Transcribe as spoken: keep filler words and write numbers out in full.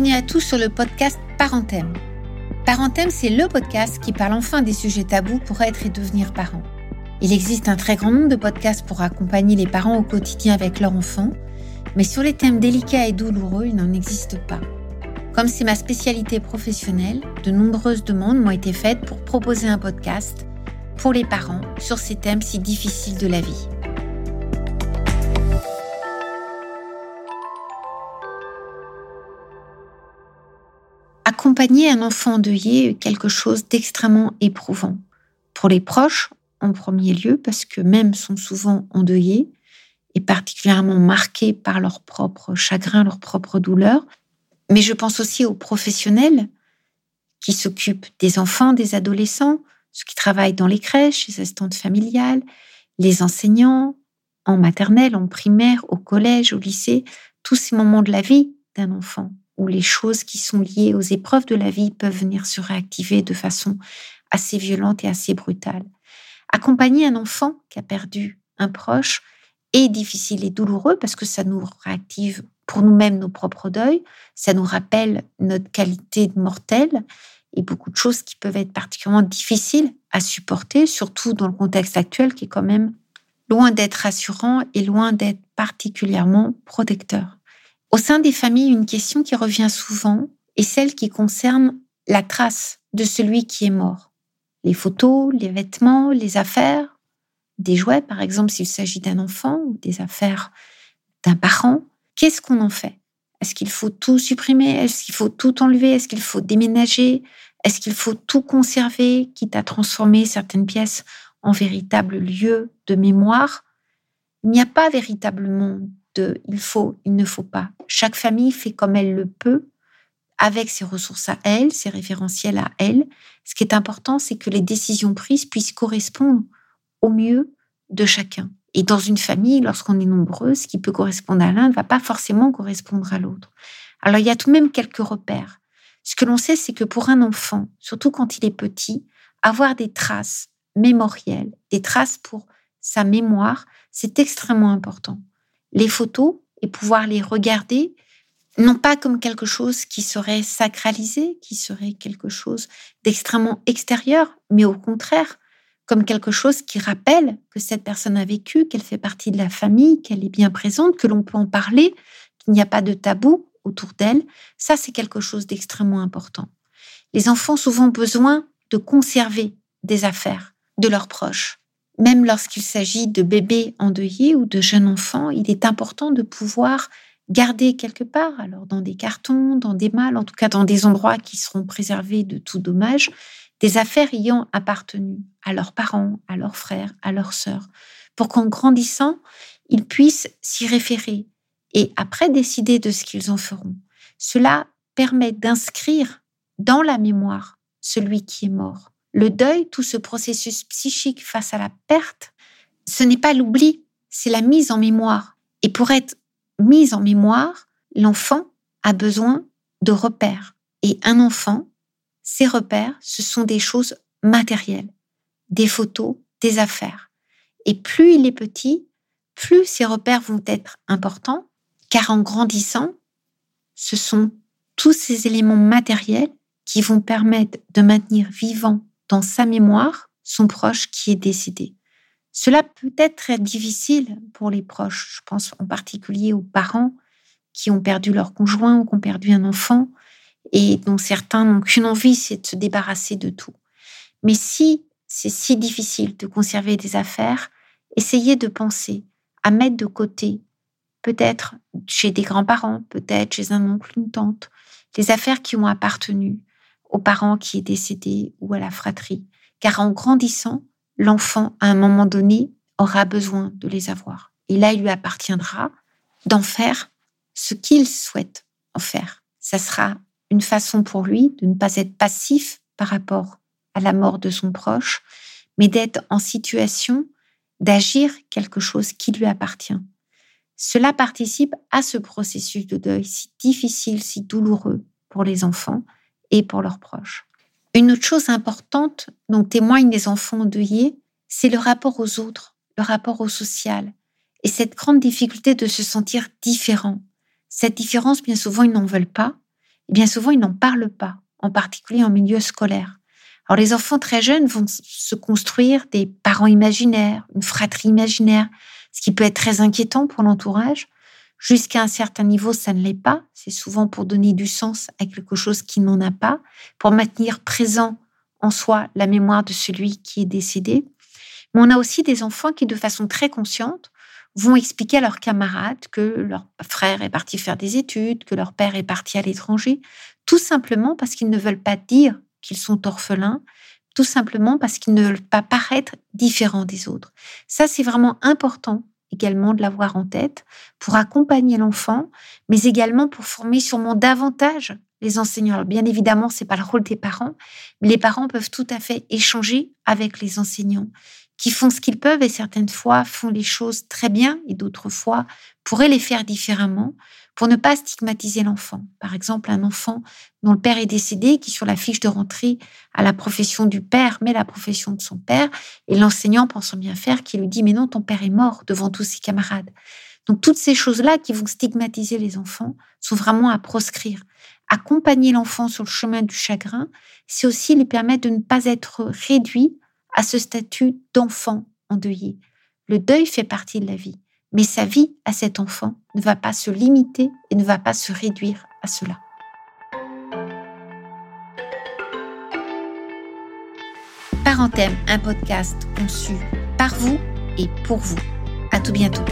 bienvenue à tous sur le podcast Parenthème. Parenthème, c'est le podcast qui parle enfin des sujets tabous pour être et devenir parent. Il existe un très grand nombre de podcasts pour accompagner les parents au quotidien avec leur enfant, mais sur les thèmes délicats et douloureux, il n'en existe pas. Comme c'est ma spécialité professionnelle, de nombreuses demandes m'ont été faites pour proposer un podcast pour les parents sur ces thèmes si difficiles de la vie. Accompagner un enfant endeuillé est quelque chose d'extrêmement éprouvant. Pour les proches, en premier lieu, parce qu'eux-mêmes sont souvent endeuillés et particulièrement marqués par leur propre chagrin, leur propre douleur. Mais je pense aussi aux professionnels qui s'occupent des enfants, des adolescents, ceux qui travaillent dans les crèches, les assistantes familiales, les enseignants, en maternelle, en primaire, au collège, au lycée, tous ces moments de la vie d'un enfant, où les choses qui sont liées aux épreuves de la vie peuvent venir se réactiver de façon assez violente et assez brutale. Accompagner un enfant qui a perdu un proche est difficile et douloureux parce que ça nous réactive pour nous-mêmes nos propres deuils, ça nous rappelle notre qualité de mortel et beaucoup de choses qui peuvent être particulièrement difficiles à supporter, surtout dans le contexte actuel qui est quand même loin d'être rassurant et loin d'être particulièrement protecteur. Au sein des familles, une question qui revient souvent est celle qui concerne la trace de celui qui est mort. Les photos, les vêtements, les affaires, des jouets par exemple s'il s'agit d'un enfant ou des affaires d'un parent, qu'est-ce qu'on en fait ? Est-ce qu'il faut tout supprimer ? Est-ce qu'il faut tout enlever ? Est-ce qu'il faut déménager ? Est-ce qu'il faut tout conserver, quitte à transformer certaines pièces en véritables lieux de mémoire ? Il n'y a pas véritablement de « il faut », « il ne faut pas ». Chaque famille fait comme elle le peut, avec ses ressources à elle, ses référentiels à elle. Ce qui est important, c'est que les décisions prises puissent correspondre au mieux de chacun. Et dans une famille, lorsqu'on est nombreux, ce qui peut correspondre à l'un ne va pas forcément correspondre à l'autre. Alors, il y a tout de même quelques repères. Ce que l'on sait, c'est que pour un enfant, surtout quand il est petit, avoir des traces mémorielles, des traces pour sa mémoire, c'est extrêmement important. Les photos et pouvoir les regarder, non pas comme quelque chose qui serait sacralisé, qui serait quelque chose d'extrêmement extérieur, mais au contraire, comme quelque chose qui rappelle que cette personne a vécu, qu'elle fait partie de la famille, qu'elle est bien présente, que l'on peut en parler, qu'il n'y a pas de tabou autour d'elle. Ça, c'est quelque chose d'extrêmement important. Les enfants ont souvent besoin de conserver des affaires de leurs proches. Même lorsqu'il s'agit de bébés endeuillés ou de jeunes enfants, il est important de pouvoir garder quelque part, alors dans des cartons, dans des malles, en tout cas dans des endroits qui seront préservés de tout dommage, des affaires ayant appartenu à leurs parents, à leurs frères, à leurs sœurs, pour qu'en grandissant, ils puissent s'y référer et après décider de ce qu'ils en feront. Cela permet d'inscrire dans la mémoire celui qui est mort. Le deuil, tout ce processus psychique face à la perte, ce n'est pas l'oubli, c'est la mise en mémoire. Et pour être mise en mémoire, l'enfant a besoin de repères. Et un enfant, ces repères, ce sont des choses matérielles, des photos, des affaires. Et plus il est petit, plus ces repères vont être importants, car en grandissant, ce sont tous ces éléments matériels qui vont permettre de maintenir vivant dans sa mémoire son proche qui est décédé. Cela peut être très difficile pour les proches, je pense en particulier aux parents qui ont perdu leur conjoint ou qui ont perdu un enfant, et dont certains n'ont qu'une envie, c'est de se débarrasser de tout. Mais si c'est si difficile de conserver des affaires, essayez de penser à mettre de côté, peut-être chez des grands-parents, peut-être chez un oncle, une tante, les affaires qui ont appartenu aux parents qui est décédé ou à la fratrie. Car en grandissant, l'enfant, à un moment donné, aura besoin de les avoir. Et là, il lui appartiendra d'en faire ce qu'il souhaite en faire. Ça sera une façon pour lui de ne pas être passif par rapport à la mort de son proche, mais d'être en situation d'agir quelque chose qui lui appartient. Cela participe à ce processus de deuil si difficile, si douloureux pour les enfants et pour leurs proches. Une autre chose importante dont témoignent les enfants endeuillés, c'est le rapport aux autres, le rapport au social, et cette grande difficulté de se sentir différent. Cette différence, bien souvent, ils n'en veulent pas, eh bien souvent ils n'en parlent pas, en particulier en milieu scolaire. Alors les enfants très jeunes vont se construire des parents imaginaires, une fratrie imaginaire, ce qui peut être très inquiétant pour l'entourage. Jusqu'à un certain niveau, ça ne l'est pas. C'est souvent pour donner du sens à quelque chose qui n'en a pas, pour maintenir présent en soi la mémoire de celui qui est décédé. Mais on a aussi des enfants qui, de façon très consciente, vont expliquer à leurs camarades que leur frère est parti faire des études, que leur père est parti à l'étranger, tout simplement parce qu'ils ne veulent pas dire qu'ils sont orphelins, tout simplement parce qu'ils ne veulent pas paraître différents des autres. Ça, c'est vraiment important également de l'avoir en tête pour accompagner l'enfant, mais également pour former sûrement davantage les enseignants. Alors, bien évidemment, ce n'est pas le rôle des parents, mais les parents peuvent tout à fait échanger avec les enseignants qui font ce qu'ils peuvent et certaines fois font les choses très bien et d'autres fois pourraient les faire différemment pour ne pas stigmatiser l'enfant. Par exemple, un enfant dont le père est décédé, qui sur la fiche de rentrée a la profession du père, mais la profession de son père, et l'enseignant pensant bien faire, qui lui dit « mais non, ton père est mort » devant tous ses camarades. Donc toutes ces choses-là qui vont stigmatiser les enfants sont vraiment à proscrire. Accompagner l'enfant sur le chemin du chagrin, c'est aussi lui permettre de ne pas être réduit à ce statut d'enfant endeuillé. Le deuil fait partie de la vie, mais sa vie à cet enfant ne va pas se limiter et ne va pas se réduire à cela. Parenthème, un podcast conçu par vous et pour vous. À tout bientôt.